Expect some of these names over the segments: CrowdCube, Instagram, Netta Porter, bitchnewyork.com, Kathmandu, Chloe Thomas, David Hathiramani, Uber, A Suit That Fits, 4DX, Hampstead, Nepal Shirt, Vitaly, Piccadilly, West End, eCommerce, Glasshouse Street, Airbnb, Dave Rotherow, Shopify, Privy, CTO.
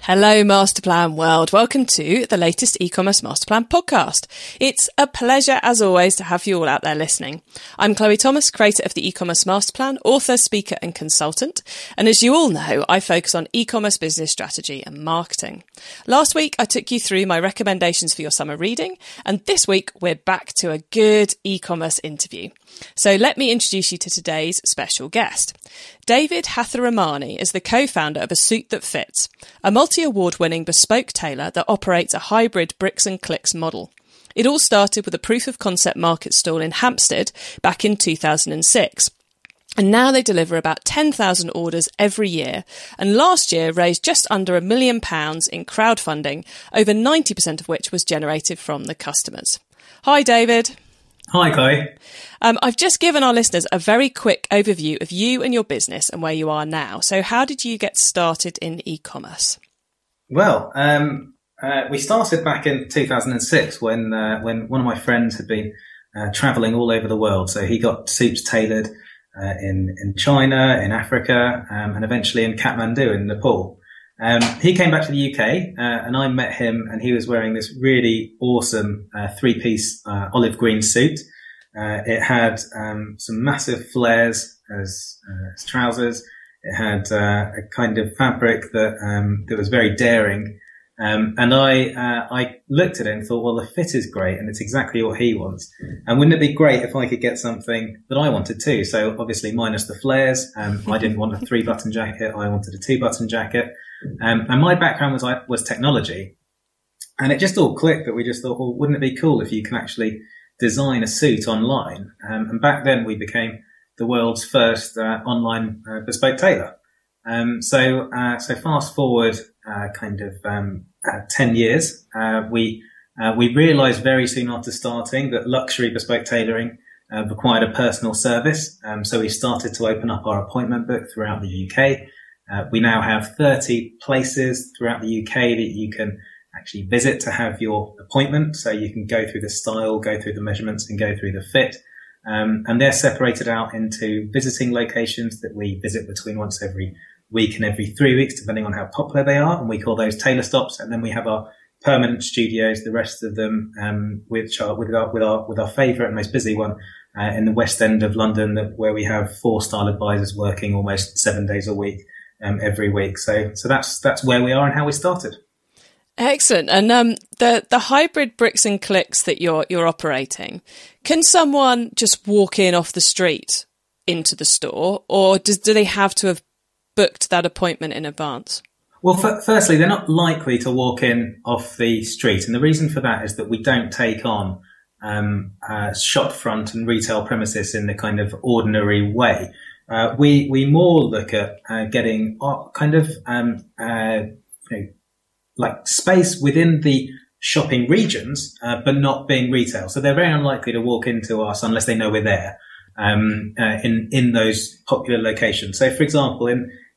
Hello, Masterplan world. Welcome to the latest e-commerce Masterplan podcast. It's a pleasure, as always, to have you all out there listening. I'm Chloe Thomas, creator of the e-commerce Masterplan, author, speaker, and consultant. And as you all know, I focus on e-commerce business strategy and marketing. Last week, I took you through my recommendations for your summer reading. And this week, we're back to a good e-commerce interview. So let me introduce you to today's special guest. David Hathiramani is the co-founder of A Suit That Fits, a multi-award-winning bespoke tailor that operates a hybrid bricks and clicks model. It all started with a proof of concept market stall in Hampstead back in 2006. And now they deliver about 10,000 orders every year, and last year raised just under £1 million in crowdfunding, over 90% of which was generated from the customers. Hi, David. Hi, Chloe. I've just given our listeners a very quick overview of you and your business and where you are now. So how did you get started in e-commerce? Well, we started back in 2006 when one of my friends had been traveling all over the world. So he got suits tailored in China, in Africa, and eventually in Kathmandu in Nepal. He came back to the UK and I met him, and he was wearing this really awesome three-piece olive green suit. It had some massive flares as trousers. It had a kind of fabric that was very daring. And I looked at it and thought, well, the fit is great and it's exactly what he wants. And wouldn't it be great if I could get something that I wanted too? So obviously minus the flares. I didn't want a 3-button jacket. I wanted a 2-button jacket. And my background was technology. And it just all clicked that we just thought, well, wouldn't it be cool if you can actually design a suit online? And back then we became the world's first online bespoke tailor. So fast forward, 10 years, we realized very soon after starting that luxury bespoke tailoring required a personal service. So we started to open up our appointment book throughout the UK. We now have 30 places throughout the UK that you can actually visit to have your appointment. So you can go through the style, go through the measurements, and go through the fit. And they're separated out into visiting locations that we visit between once every week and every 3 weeks, depending on how popular they are. And we call those tailor stops. And then we have our permanent studios, the rest of them, which are with our favorite and most busy one, in the West End of London, where we have 4 style advisors working almost 7 days a week, every week. So that's where we are and how we started. Excellent. And the hybrid bricks and clicks that you're operating, can someone just walk in off the street into the store, or do they have to have booked that appointment in advance? Well, firstly, they're not likely to walk in off the street. And the reason for that is that we don't take on shop front and retail premises in the kind of ordinary way. We more look at getting kind of like space within the shopping regions, but not being retail. So they're very unlikely to walk into us unless they know we're there, in those popular locations. So for example,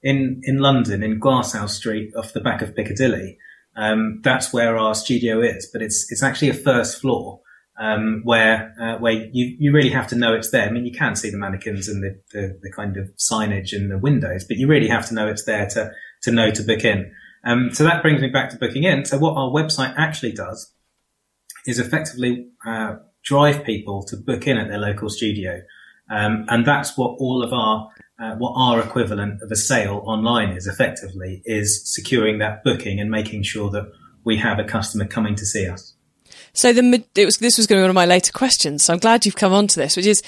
in London, in Glasshouse Street off the back of Piccadilly, that's where our studio is, but it's actually a first floor, where you really have to know it's there. I mean, you can see the mannequins and the kind of signage in the windows, but you really have to know it's there to know to book in. So that brings me back to booking in. So what our website actually does is effectively drive people to book in at their local studio. And that's what all of our equivalent of a sale online is effectively, is securing that booking and making sure that we have a customer coming to see us. So this was going to be one of my later questions, so I'm glad you've come on to this, which is,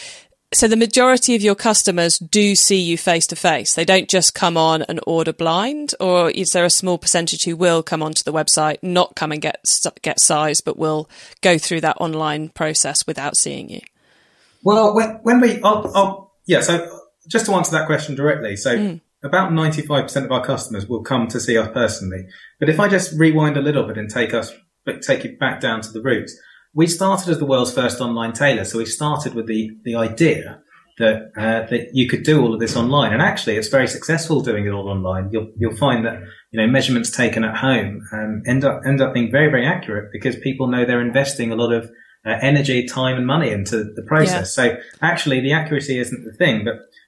so the majority of your customers do see you face to face. They don't just come on and order blind, or is there a small percentage who will come onto the website, not come and get size, but will go through that online process without seeing you? Well, so just to answer that question directly. So about 95% of our customers will come to see us personally. But if I just rewind a little bit and take you back down to the roots, we started as the world's first online tailor. So we started with the idea that that you could do all of this online. And actually, it's very successful doing it all online. You'll find that, you know, measurements taken at home end up being very, very accurate because people know they're investing a lot of energy, time and money into the process. Yeah. So actually, the accuracy isn't the thing,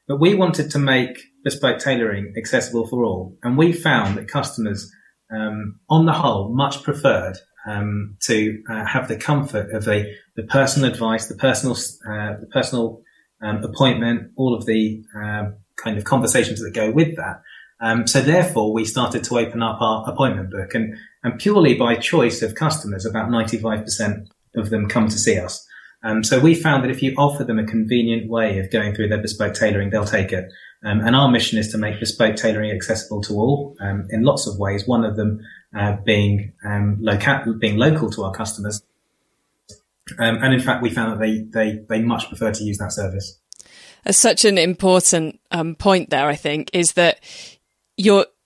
but we wanted to make bespoke tailoring accessible for all. And we found that customers, on the whole, much preferred to have the comfort of the personal advice, the personal appointment, all of the kind of conversations that go with that. So therefore, we started to open up our appointment book, and purely by choice of customers, about 95% of them come to see us. So we found that if you offer them a convenient way of going through their bespoke tailoring, they'll take it. And our mission is to make bespoke tailoring accessible to all in lots of ways, one of them being local to our customers. And in fact, we found that they much prefer to use that service. That's such an important point there, I think, is that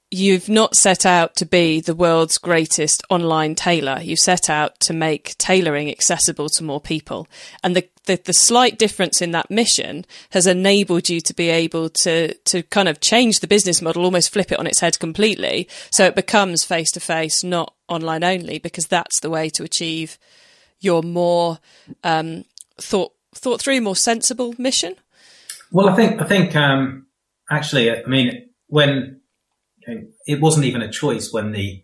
you've not set out to be the world's greatest online tailor. You set out to make tailoring accessible to more people. And the slight difference in that mission has enabled you to be able to kind of change the business model, almost flip it on its head completely. So it becomes face-to-face, not online only, because that's the way to achieve your more thought through, more sensible mission. Well, I think actually, I mean, when it wasn't even a choice when the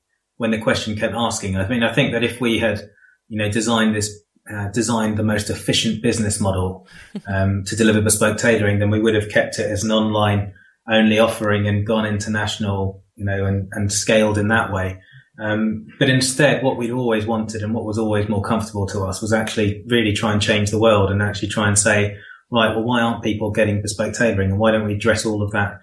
question kept asking. I mean, I think that if we had, you know, designed the most efficient business model to deliver bespoke tailoring, then we would have kept it as an online only offering and gone international, you know, and scaled in that way. But instead, what we'd always wanted and what was always more comfortable to us was actually really try and change the world and actually try and say, right, well, why aren't people getting bespoke tailoring, and why don't we address all of that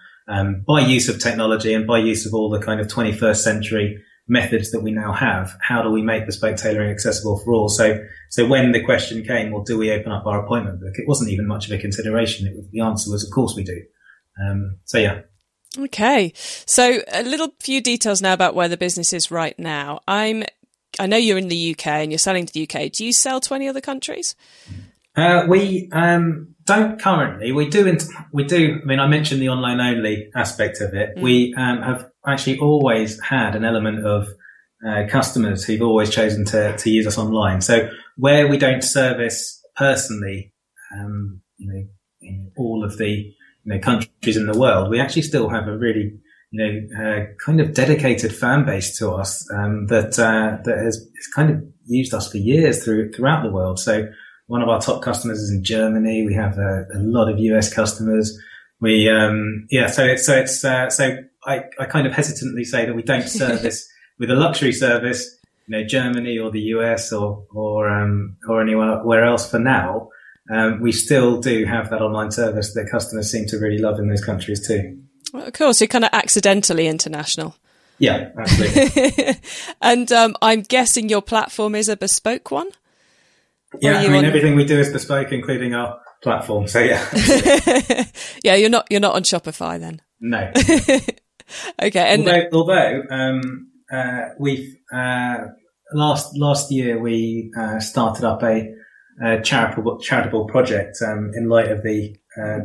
by use of technology and by use of all the kind of 21st century methods that we now have? How do we make bespoke tailoring accessible for all? So when the question came, well, do we open up our appointment book? It wasn't even much of a consideration. The answer was, of course we do. So yeah. Okay. So a little few details now about where the business is right now. I know you're in the UK and you're selling to the UK. Do you sell to any other countries? We don't currently. We do. I mean, I mentioned the online only aspect of it. Mm. We have actually always had an element of customers who've always chosen to use us online. So where we don't service personally, you know, in all of the, you know, countries in the world, we actually still have a really, you know, kind of dedicated fan base to us that has kind of used us for years throughout the world. So one of our top customers is in Germany. We have a lot of US customers. We I kind of hesitantly say that we don't service with a luxury service, you know, Germany or the US or anywhere else for now. We still do have that online service that customers seem to really love in those countries too. Well, of course, you're kind of accidentally international. Yeah, absolutely. And I'm guessing your platform is a bespoke one? Yeah, I mean, everything we do is bespoke, including our platform. So yeah. Yeah, you're not on Shopify then? No. Okay. And although we've last year we started up a charitable project in light of the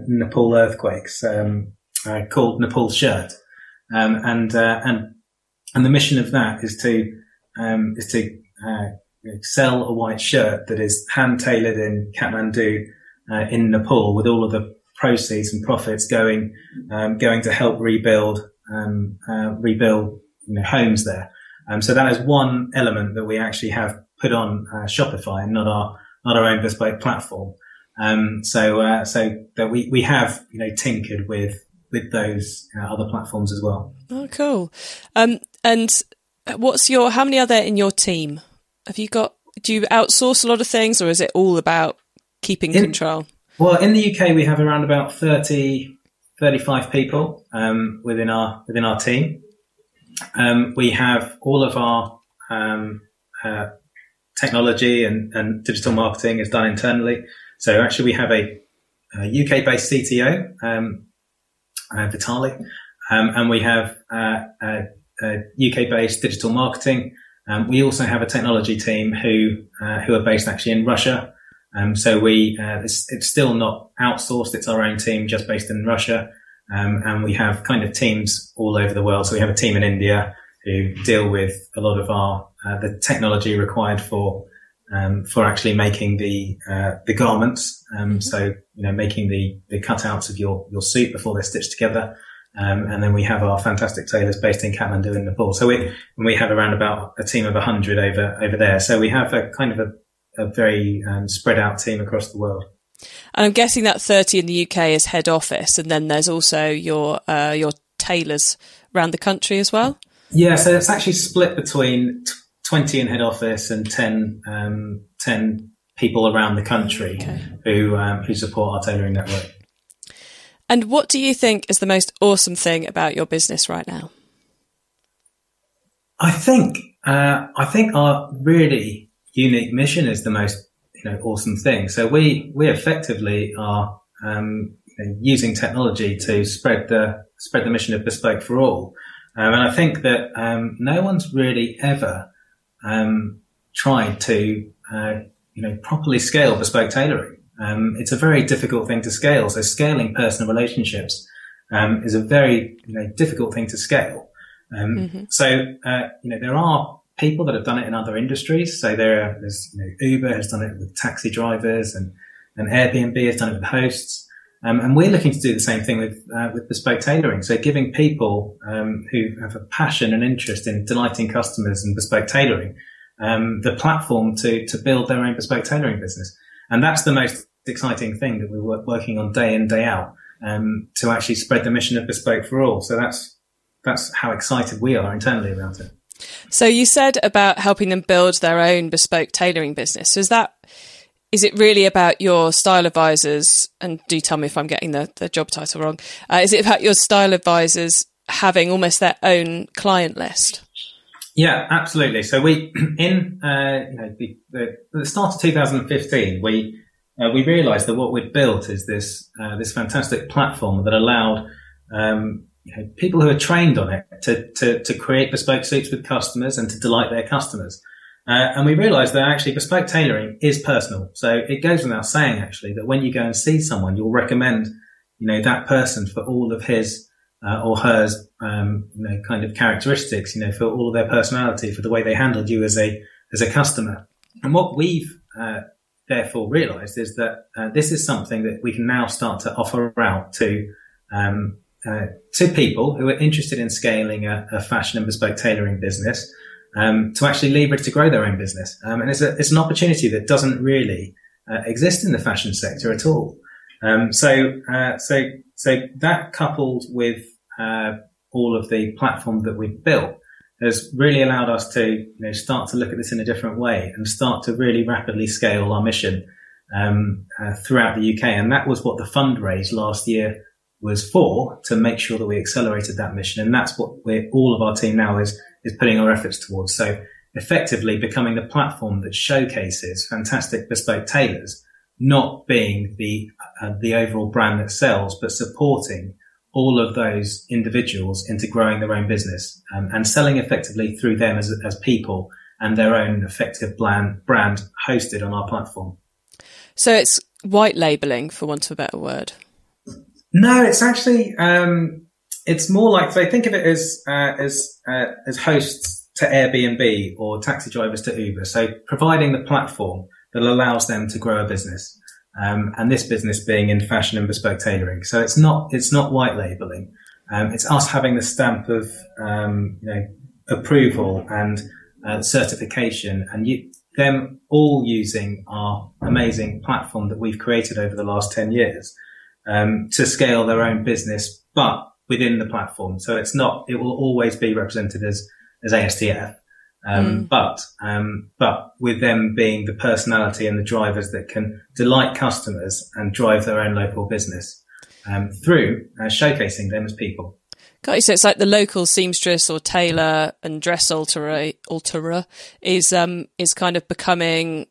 Nepal earthquakes called Nepal Shirt, and the mission of that is to sell a white shirt that is hand tailored in Kathmandu in Nepal, with all of the proceeds and profits going to help rebuild you know, homes there. So that is one element that we actually have put on Shopify and not our own bespoke platform. So that we have, you know, tinkered with those other platforms as well. Oh, cool. And how many are there in your team? Do you outsource a lot of things, or is it all about keeping control? Well, in the UK, we have around about 30, 35 people, within our team. We have all of our, technology and digital marketing is done internally. So actually, we have a UK-based CTO, Vitaly, and we have a UK-based digital marketing. We also have a technology team who are based actually in Russia, So we, it's still not outsourced. It's our own team just based in Russia. And we have kind of teams all over the world. So we have a team in India who deal with a lot of our, the technology required for actually making the garments. So, you know, making the cutouts of your suit before they're stitched together. And then we have our fantastic tailors based in Kathmandu in Nepal. So we have around about a team of 100 over there. So we have a kind of a very spread out team across the world. And I'm guessing that 30 in the UK is head office, and then there's also your tailors around the country as well? Yeah, so it's actually split between 20 in head office and 10 people around the country. Okay. who support our tailoring network. And what do you think is the most awesome thing about your business right now? I think our really unique mission is the most awesome thing. So we effectively are using technology to spread the mission of Bespoke for All, and I think that no one's really ever tried to properly scale bespoke tailoring. It's a very difficult thing to scale. So scaling personal relationships is a very difficult thing to scale. So there are people that have done it in other industries. So there's Uber has done it with taxi drivers, and Airbnb has done it with hosts. And we're looking to do the same thing with bespoke tailoring. So giving people, who have a passion and interest in delighting customers and bespoke tailoring, the platform to build their own bespoke tailoring business. And that's the most exciting thing that we're working on day in, day out, to actually spread the mission of Bespoke for All. So that's how excited we are internally about it. So you said about helping them build their own bespoke tailoring business. So is it really about your style advisors? And do tell me if I'm getting the job title wrong. Is it about your style advisors having almost their own client list? Yeah, absolutely. So we, in the start of 2015, we realised that what we'd built is this fantastic platform that allowed people who are trained on it to create bespoke suits with customers and to delight their customers. And we realized that actually bespoke tailoring is personal. So it goes without saying, actually, that when you go and see someone, you'll recommend, that person for all of his, or hers, kind of characteristics, for all of their personality, for the way they handled you as a customer. And what we've, therefore realized is that, this is something that we can now start to offer out to people who are interested in scaling a fashion and bespoke tailoring business, to actually leverage to grow their own business. And it's an opportunity that doesn't really exist in the fashion sector at all. So that, coupled with all of the platform that we've built, has really allowed us to start to look at this in a different way and start to really rapidly scale our mission throughout the UK. And that was what the fundraise last year was for, to make sure that we accelerated that mission. And that's what all of our team now is putting our efforts towards. So effectively becoming the platform that showcases fantastic bespoke tailors, not being the overall brand that sells, but supporting all of those individuals into growing their own business, and selling effectively through them as people and their own effective brand hosted on our platform. So it's white labelling, for want of a better word. No, it's actually, it's more like, so think of it as hosts to Airbnb or taxi drivers to Uber. So providing the platform that allows them to grow a business. And this business being in fashion and bespoke tailoring. So it's not white labeling. It's us having the stamp of, approval and certification, and them all using our amazing platform that we've created over the last 10 years. To scale their own business, but within the platform. So it will always be represented as ASTF. But with them being the personality and the drivers that can delight customers and drive their own local business, through showcasing them as people. Got you. So it's like the local seamstress or tailor and dress alterer is kind of becoming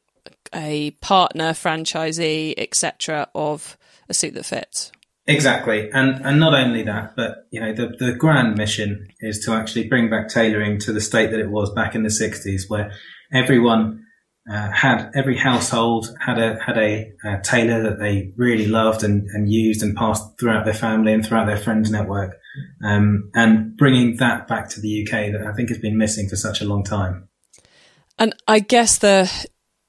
a partner, franchisee, etc. of a suit that fits. Exactly. And not only that, but the grand mission is to actually bring back tailoring to the state that it was back in the 60s, where everyone had every household had a tailor that they really loved and used and passed throughout their family and throughout their friends network. And bringing that back to the UK that I think has been missing for such a long time. And I guess the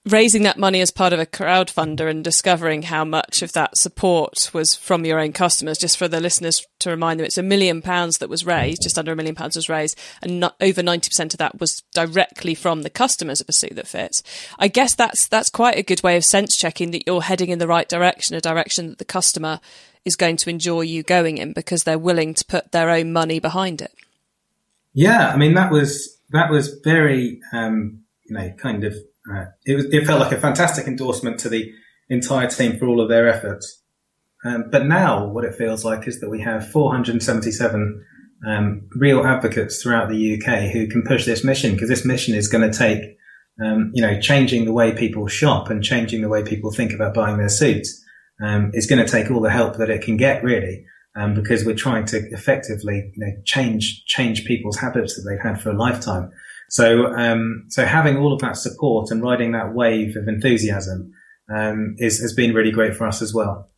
raising that money as part of a crowdfunder and discovering how much of that support was from your own customers, just for the listeners to remind them, it's £1 million that was raised, just under £1 million was raised, and not, over 90% of that was directly from the customers of A Suit That Fits. I guess that's quite a good way of sense checking that you're heading in the right direction, a direction that the customer is going to enjoy you going in because they're willing to put their own money behind it. Yeah, I mean, that was very, it felt like a fantastic endorsement to the entire team for all of their efforts. But now what it feels like is that we have 477 real advocates throughout the UK who can push this mission, because this mission is going to take, changing the way people shop and changing the way people think about buying their suits. It's going to take all the help that it can get, really, because we're trying to effectively change people's habits that they've had for a lifetime. So having all of that support and riding that wave of enthusiasm has been really great for us as well.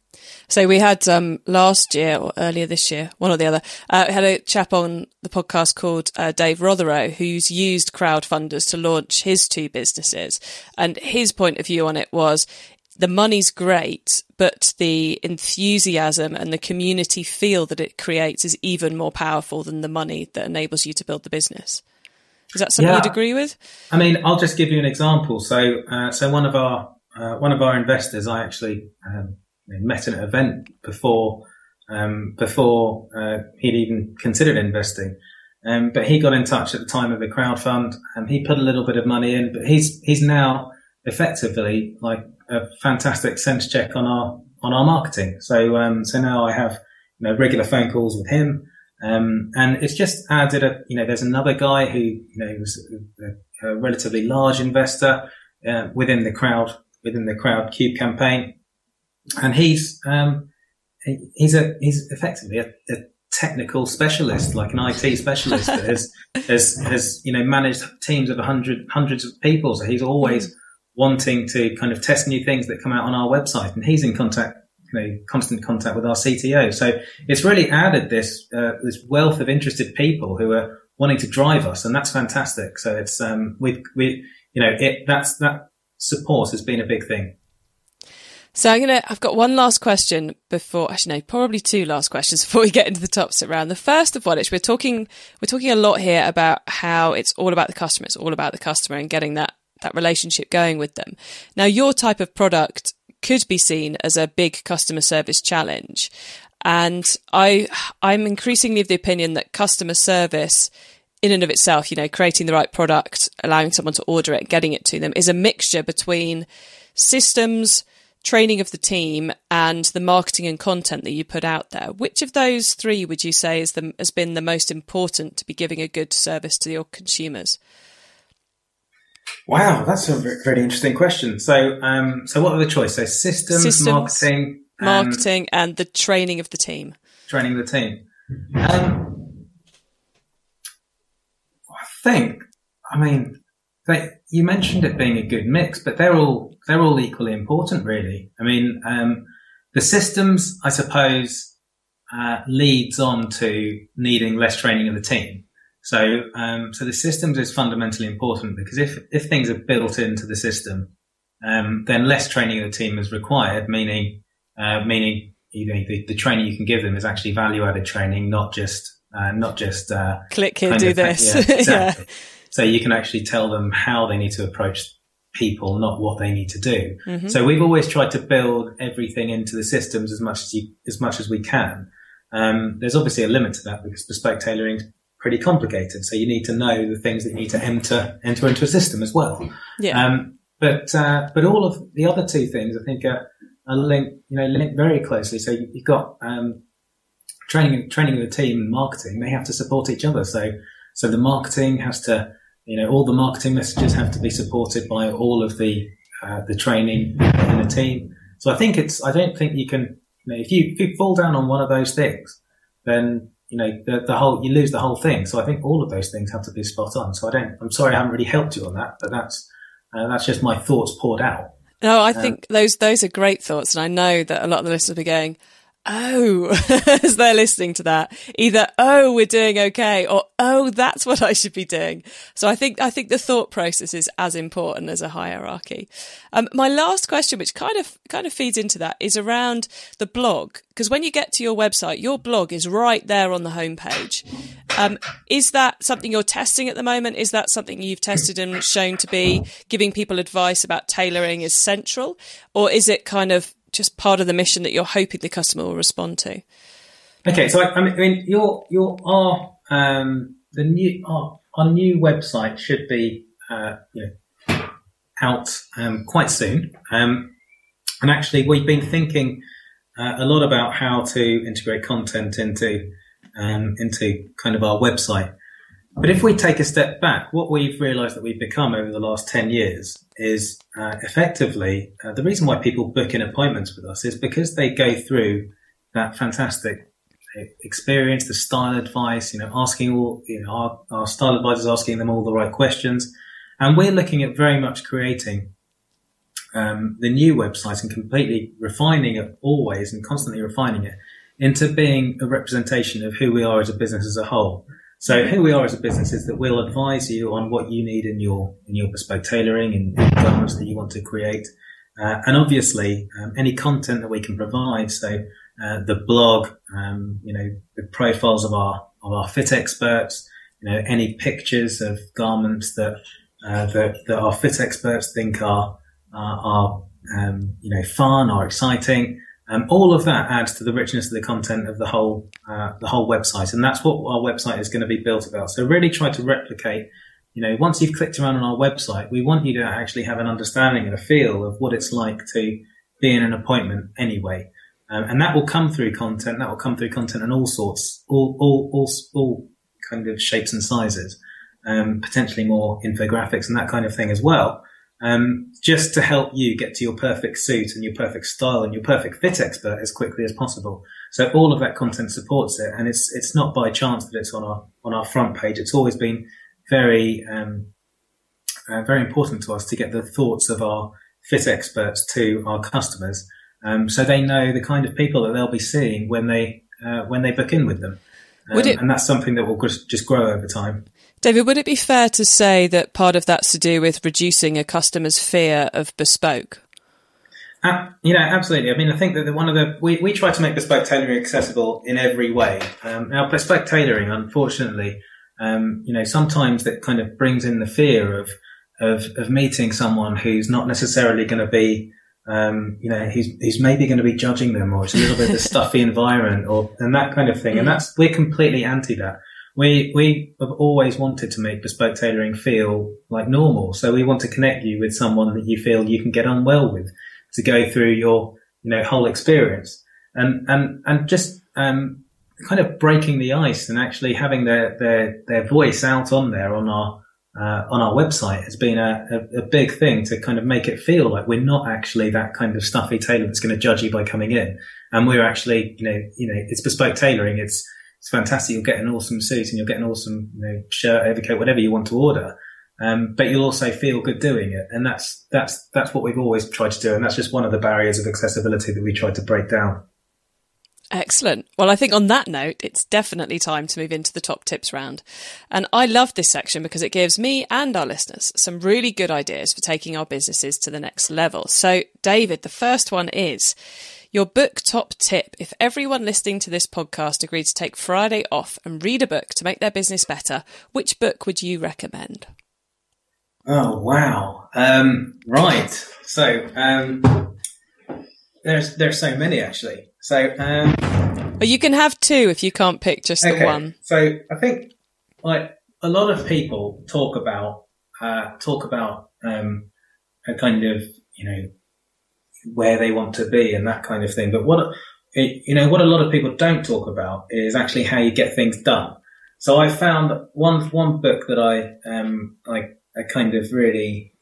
So we had last year or earlier this year, one or the other, had a chap on the podcast called Dave Rotherow, who's used crowdfunders to launch his two businesses. And his point of view on it was, the money's great, but the enthusiasm and the community feel that it creates is even more powerful than the money that enables you to build the business. Is that something you'd agree with? I mean, I'll just give you an example. So one of our investors, I actually met at an event before he'd even considered investing. But he got in touch at the time of the crowdfund, and he put a little bit of money in. But he's now effectively like a fantastic sense check on our marketing. So now I have regular phone calls with him. And it's just added there's another guy who, was a relatively large investor, within the CrowdCube campaign. And he's effectively a technical specialist, like an IT specialist that has managed teams of hundreds of people. So he's always wanting to kind of test new things that come out on our website, and he's in contact, constant contact with our CTO. So it's really added this wealth of interested people who are wanting to drive us, and that's fantastic. So it's that support has been a big thing. So I've got one last question probably two last questions before we get into the top sit round. The first of which, we're talking a lot here about how it's all about the customer. It's all about the customer and getting that relationship going with them. Now, your type of product could be seen as a big customer service challenge. And I'm increasingly of the opinion that customer service in and of itself, creating the right product, allowing someone to order it, getting it to them, is a mixture between systems, training of the team, and the marketing and content that you put out there. Which of those three would you say has been the most important to be giving a good service to your consumers? Wow, that's a really interesting question. So what are the choices? So systems, marketing, and the training of the team. Training the team. You mentioned it being a good mix, but they're all equally important, really. I mean, the systems, I suppose, leads on to needing less training of the team. So the systems is fundamentally important, because if things are built into the system, then less training of the team is required, meaning the training you can give them is actually value added training, not just click here, do this. Yeah, exactly. Yeah. So you can actually tell them how they need to approach people, not what they need to do. Mm-hmm. So we've always tried to build everything into the systems as much as we can. There's obviously a limit to that, because bespoke tailoring pretty complicated, so you need to know the things that you need to enter into a system as well. Yeah. But all of the other two things, I think, are linked very closely. So you've got training of the team and marketing. They have to support each other. So the marketing has to, all the marketing messages have to be supported by all of the training in the team. So I don't think you can, if you fall down on one of those things, then you lose the whole thing. So I think all of those things have to be spot on. So I'm sorry I haven't really helped you on that, but that's That's just my thoughts poured out. No, I think those are great thoughts. And I know that a lot of the listeners will be going, oh, as they're listening to that, either, oh, we're doing okay, or, oh, that's what I should be doing. So I think the thought process is as important as a hierarchy. My last question, which kind of feeds into that, is around the blog. Because when you get to your website, your blog is right there on the homepage. Is that something you're testing at the moment? Is that something you've tested and shown to be giving people advice about tailoring is central? Or is it kind of just part of the mission that you're hoping the customer will respond to? Okay, so I mean, our new website should be out quite soon, and actually we've been thinking a lot about how to integrate content into kind of our website. But if we take a step back, what we've realized that we've become over the last 10 years is effectively the reason why people book in appointments with us is because they go through that fantastic experience, the style advice, our style advisors asking them all the right questions. And we're looking at very much creating the new website and completely refining it always and constantly refining it into being a representation of who we are as a business as a whole. So who we are as a business is that we'll advise you on what you need in your bespoke tailoring and garments that you want to create. And obviously, any content that we can provide. So, the blog, the profiles of our fit experts, any pictures of garments that our fit experts think are fun or exciting. All of that adds to the richness of the content of the whole website. And that's what our website is going to be built about. So really try to replicate, once you've clicked around on our website, we want you to actually have an understanding and a feel of what it's like to be in an appointment anyway. And that will come through content. That will come through content in all sorts, all kind of shapes and sizes, potentially more infographics and that kind of thing as well. Just to help you get to your perfect suit and your perfect style and your perfect fit expert as quickly as possible. So all of that content supports it, and it's not by chance that it's on our front page. It's always been very very important to us to get the thoughts of our fit experts to our customers, so they know the kind of people that they'll be seeing when they book in with them, and that's something that will just grow over time. David, would it be fair to say that part of that's to do with reducing a customer's fear of bespoke? Absolutely. I mean, I think that we try to make bespoke tailoring accessible in every way. Now, bespoke tailoring, unfortunately, sometimes that kind of brings in the fear of meeting someone who's not necessarily going to be, who's maybe going to be judging them, or it's a little bit of a stuffy environment, and that kind of thing. Mm-hmm. And we're completely anti that. We have always wanted to make bespoke tailoring feel like normal. So we want to connect you with someone that you feel you can get on well with to go through your, whole experience and just, kind of breaking the ice and actually having their voice out on there on our website has been a big thing to kind of make it feel like we're not actually that kind of stuffy tailor that's going to judge you by coming in. And we're actually, it's bespoke tailoring. It's fantastic. You'll get an awesome suit and you'll get an awesome shirt, overcoat, whatever you want to order. But you'll also feel good doing it. And that's what we've always tried to do. And that's just one of the barriers of accessibility that we tried to break down. Excellent. Well, I think on that note, it's definitely time to move into the top tips round. And I love this section because it gives me and our listeners some really good ideas for taking our businesses to the next level. So, David, the first one is your book top tip. If everyone listening to this podcast agreed to take Friday off and read a book to make their business better, which book would you recommend? Oh, wow. Right. So there's so many, actually. So well, you can have two if you can't pick just the one. So I think a lot of people talk about a kind of, where they want to be and that kind of thing. But what a lot of people don't talk about is actually how you get things done. So I found one book that I kind of really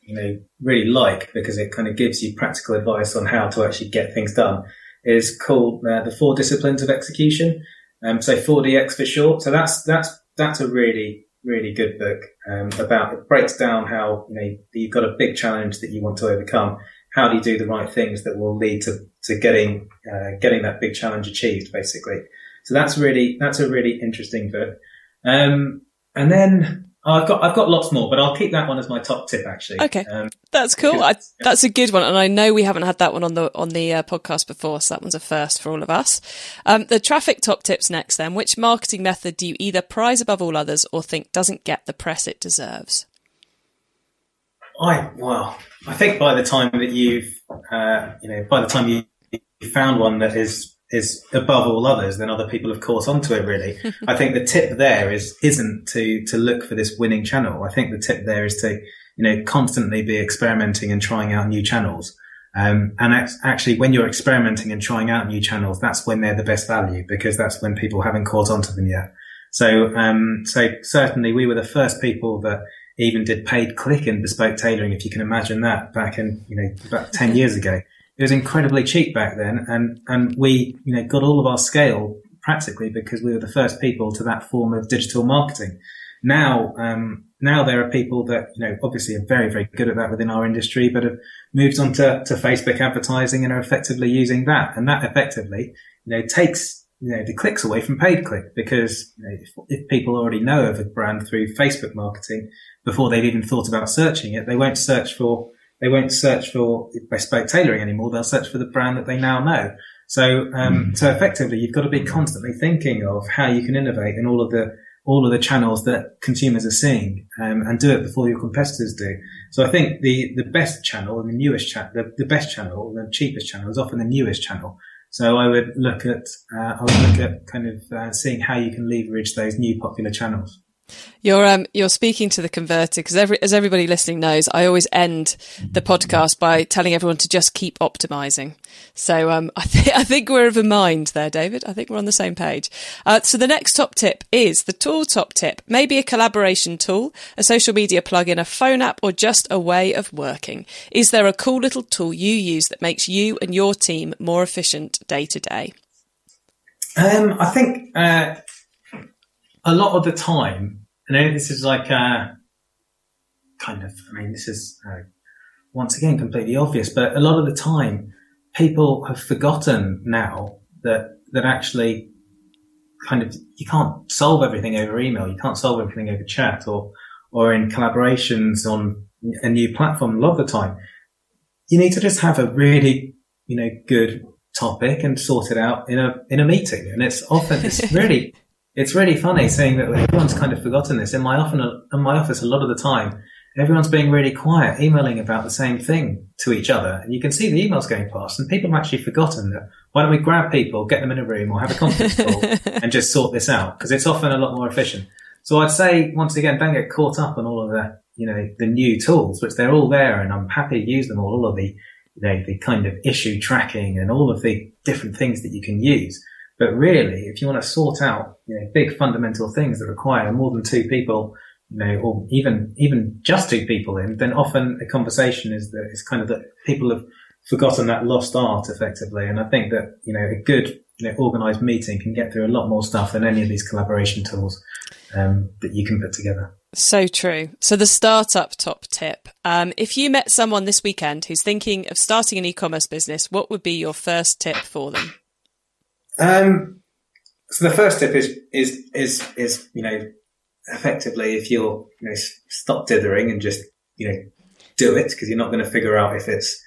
like because it kind of gives you practical advice on how to actually get things done is called The 4 Disciplines of Execution. So 4DX for short. So that's a really, really good book about, it breaks down how, you know, you've got a big challenge that you want to overcome. How do you do the right things that will lead to getting that big challenge achieved, basically? So that's a really interesting book. And then I've got lots more, but I'll keep that one as my top tip, actually. Okay. That's cool. That's a good one. And I know we haven't had that one on the podcast before. So that one's a first for all of us. The traffic top tips next then. Which marketing method do you either prize above all others or think doesn't get the press it deserves? I think by the time that you've found one that is above all others, then other people have caught onto it, really. I think the tip there isn't to look for this winning channel. I think the tip there is to, you know, constantly be experimenting and trying out new channels. And actually when you're experimenting and trying out new channels, that's when they're the best value, because that's when people haven't caught onto them yet. So certainly we were the first people that even did paid click and bespoke tailoring, if you can imagine that, back in, you know, about 10 years ago. It was incredibly cheap back then, and we, you know, got all of our scale practically because we were the first people to that form of digital marketing. Now there are people that, you know, obviously are very, very good at that within our industry, but have moved on to Facebook advertising and are effectively using that. And that effectively, you know, takes, you know, the clicks away from paid click, because, you know, if people already know of a brand through Facebook marketing before they've even thought about searching it, they won't search for bespoke tailoring anymore. They'll search for the brand that they now know. So effectively, you've got to be constantly thinking of how you can innovate in all of the channels that consumers are seeing, and do it before your competitors do. So I think the best channel and the newest channel, the best channel, the cheapest channel is often the newest channel. So I would look at seeing how you can leverage those new popular channels. You're speaking to the converted, because as everybody listening knows, I always end the podcast by telling everyone to just keep optimizing. So I think we're of a mind there, David. I think we're on the same page. So the next top tip is the tool top tip. Maybe a collaboration tool, a social media plugin, a phone app, or just a way of working. Is there a cool little tool you use that makes you and your team more efficient day to day? I think a lot of the time, and this is like this is once again completely obvious, but a lot of the time people have forgotten now that actually you can't solve everything over email, you can't solve everything over chat or in collaborations on a new platform. A lot of the time you need to just have a really, you know, good topic and sort it out in a meeting. And it's really funny seeing that everyone's kind of forgotten this. In my office, a lot of the time, everyone's being really quiet, emailing about the same thing to each other. And you can see the emails going past, and people have actually forgotten that. Why don't we grab people, get them in a room, or have a conference call and just sort this out? Because it's often a lot more efficient. So I'd say, once again, don't get caught up on all of the, you know, the new tools, which they're all there, and I'm happy to use them all of the, you know, the kind of issue tracking and all of the different things that you can use. But really, if you want to sort out, you know, big fundamental things that require more than two people, you know, or even just two people in, then often a conversation is that people have forgotten that lost art effectively. And I think that, you know, a good, you know, organized meeting can get through a lot more stuff than any of these collaboration tools that you can put together. So true. So the startup top tip. If you met someone this weekend who's thinking of starting an e-commerce business, what would be your first tip for them? So the first tip is, you know, effectively, if you're, you know, stop dithering and just, you know, do it, because you're not going to figure out if it's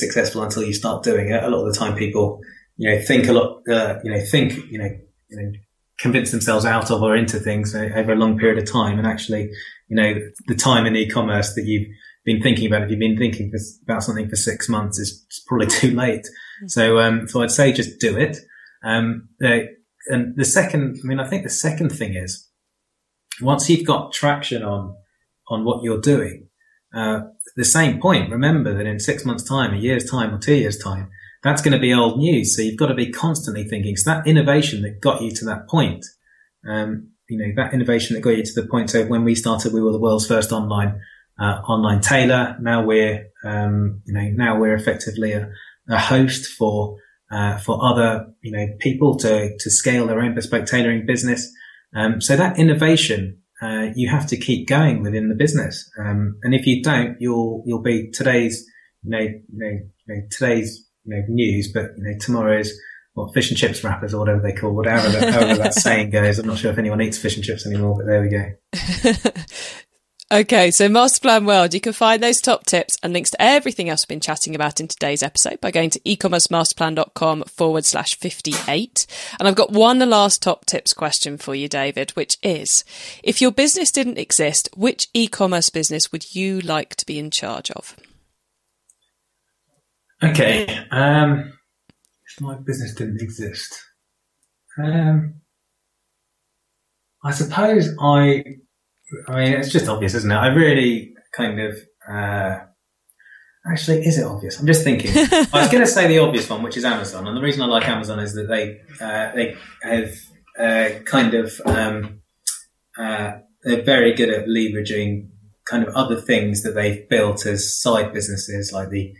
successful until you start doing it. A lot of the time people, you know, convince themselves out of or into things over a long period of time. And actually, you know, the time in e-commerce that you've been thinking about, if you've been thinking about something for 6 months, is probably too late. So I'd say just do it. I think the second thing is, once you've got traction on what you're doing, the same point, remember that in 6 months' time, a year's time, or 2 years' time, that's going to be old news. So you've got to be constantly thinking. So that innovation that got you to that point, so when we started, we were the world's first online tailor. Now we're effectively a host for other, you know, people to scale their own bespoke tailoring business. So that innovation you have to keep going within the business. And if you don't, you'll be today's, today's, news, but, tomorrow's, fish and chips wrappers or whatever they call, however that saying goes. I'm not sure if anyone eats fish and chips anymore, but there we go. Okay, so Master Plan World, you can find those top tips and links to everything else we've been chatting about in today's episode by going to ecommercemasterplan.com/58. And I've got one last top tips question for you, David, which is, if your business didn't exist, which e-commerce business would you like to be in charge of? Okay, if my business didn't exist, I suppose I mean, it's just obvious, isn't it? I really kind of, actually, is it obvious? I'm just thinking. I was going to say the obvious one, which is Amazon. And the reason I like Amazon is that they have, kind of, they're very good at leveraging kind of other things that they've built as side businesses, like the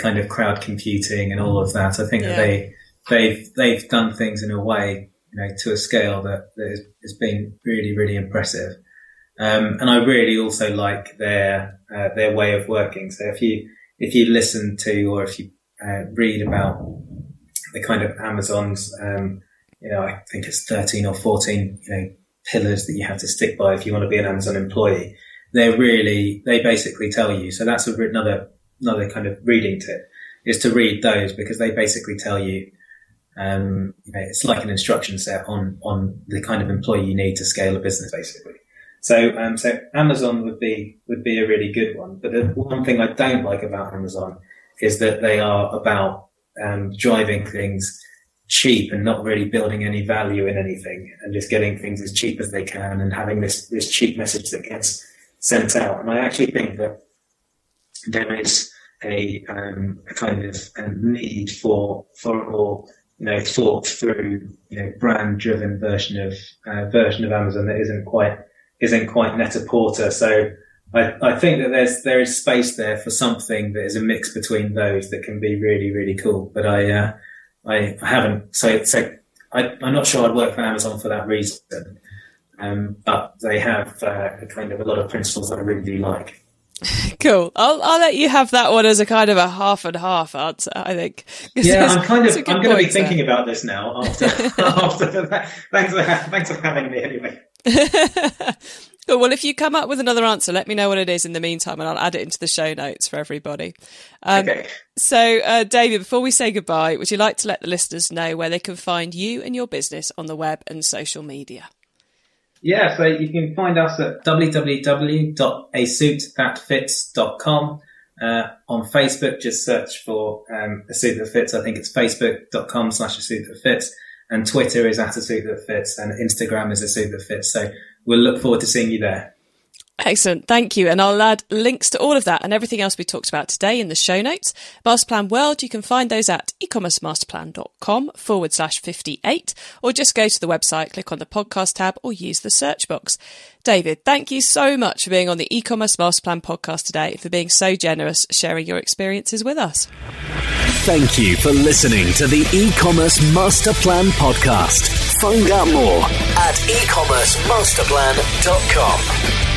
kind of crowd computing and all of that. I think that they've done things in a way, to a scale that has been really, really impressive. And I really also like their way of working. So if you listen to, or if you read about the kind of Amazon's, I think it's 13 or 14, pillars that you have to stick by if you want to be an Amazon employee. They basically tell you. So that's another kind of reading tip, is to read those, because they basically tell you, it's like an instruction set on the kind of employee you need to scale a business, basically. So Amazon would be a really good one. But the one thing I don't like about Amazon is that they are about driving things cheap and not really building any value in anything, and just getting things as cheap as they can and having this cheap message that gets sent out. And I actually think that there is a kind of a need for a more thought through brand driven version of Amazon that isn't quite Netta Porter. So I think that there is space there for something that is a mix between those that can be really, really cool. But I haven't. So I'm not sure I'd work for Amazon for that reason. But they have kind of a lot of principles that I really do like. Cool. I'll let you have that one as a kind of a half and half answer, I think. Yeah, I'm going to be thinking about this now after after that. Thanks for having me anyway. Well, if you come up with another answer, let me know what it is in the meantime, and I'll add it into the show notes for everybody. Okay. So, David, before we say goodbye, would you like to let the listeners know where they can find you and your business on the web and social media? Yeah, so you can find us at www.asuitthatfits.com. On Facebook, just search for A Suit That Fits. I think it's facebook.com/A Suit That Fits. And Twitter is at A Suit That Fits, and Instagram is A Suit That Fits. So we'll look forward to seeing you there. Excellent. Thank you. And I'll add links to all of that and everything else we talked about today in the show notes. Master Plan World, you can find those at ecommercemasterplan.com/58, or just go to the website, click on the podcast tab, or use the search box. David, thank you so much for being on the e-commerce Master Plan podcast today and for being so generous sharing your experiences with us. Thank you for listening to the e-commerce Master Plan podcast. Find out more at ecommercemasterplan.com.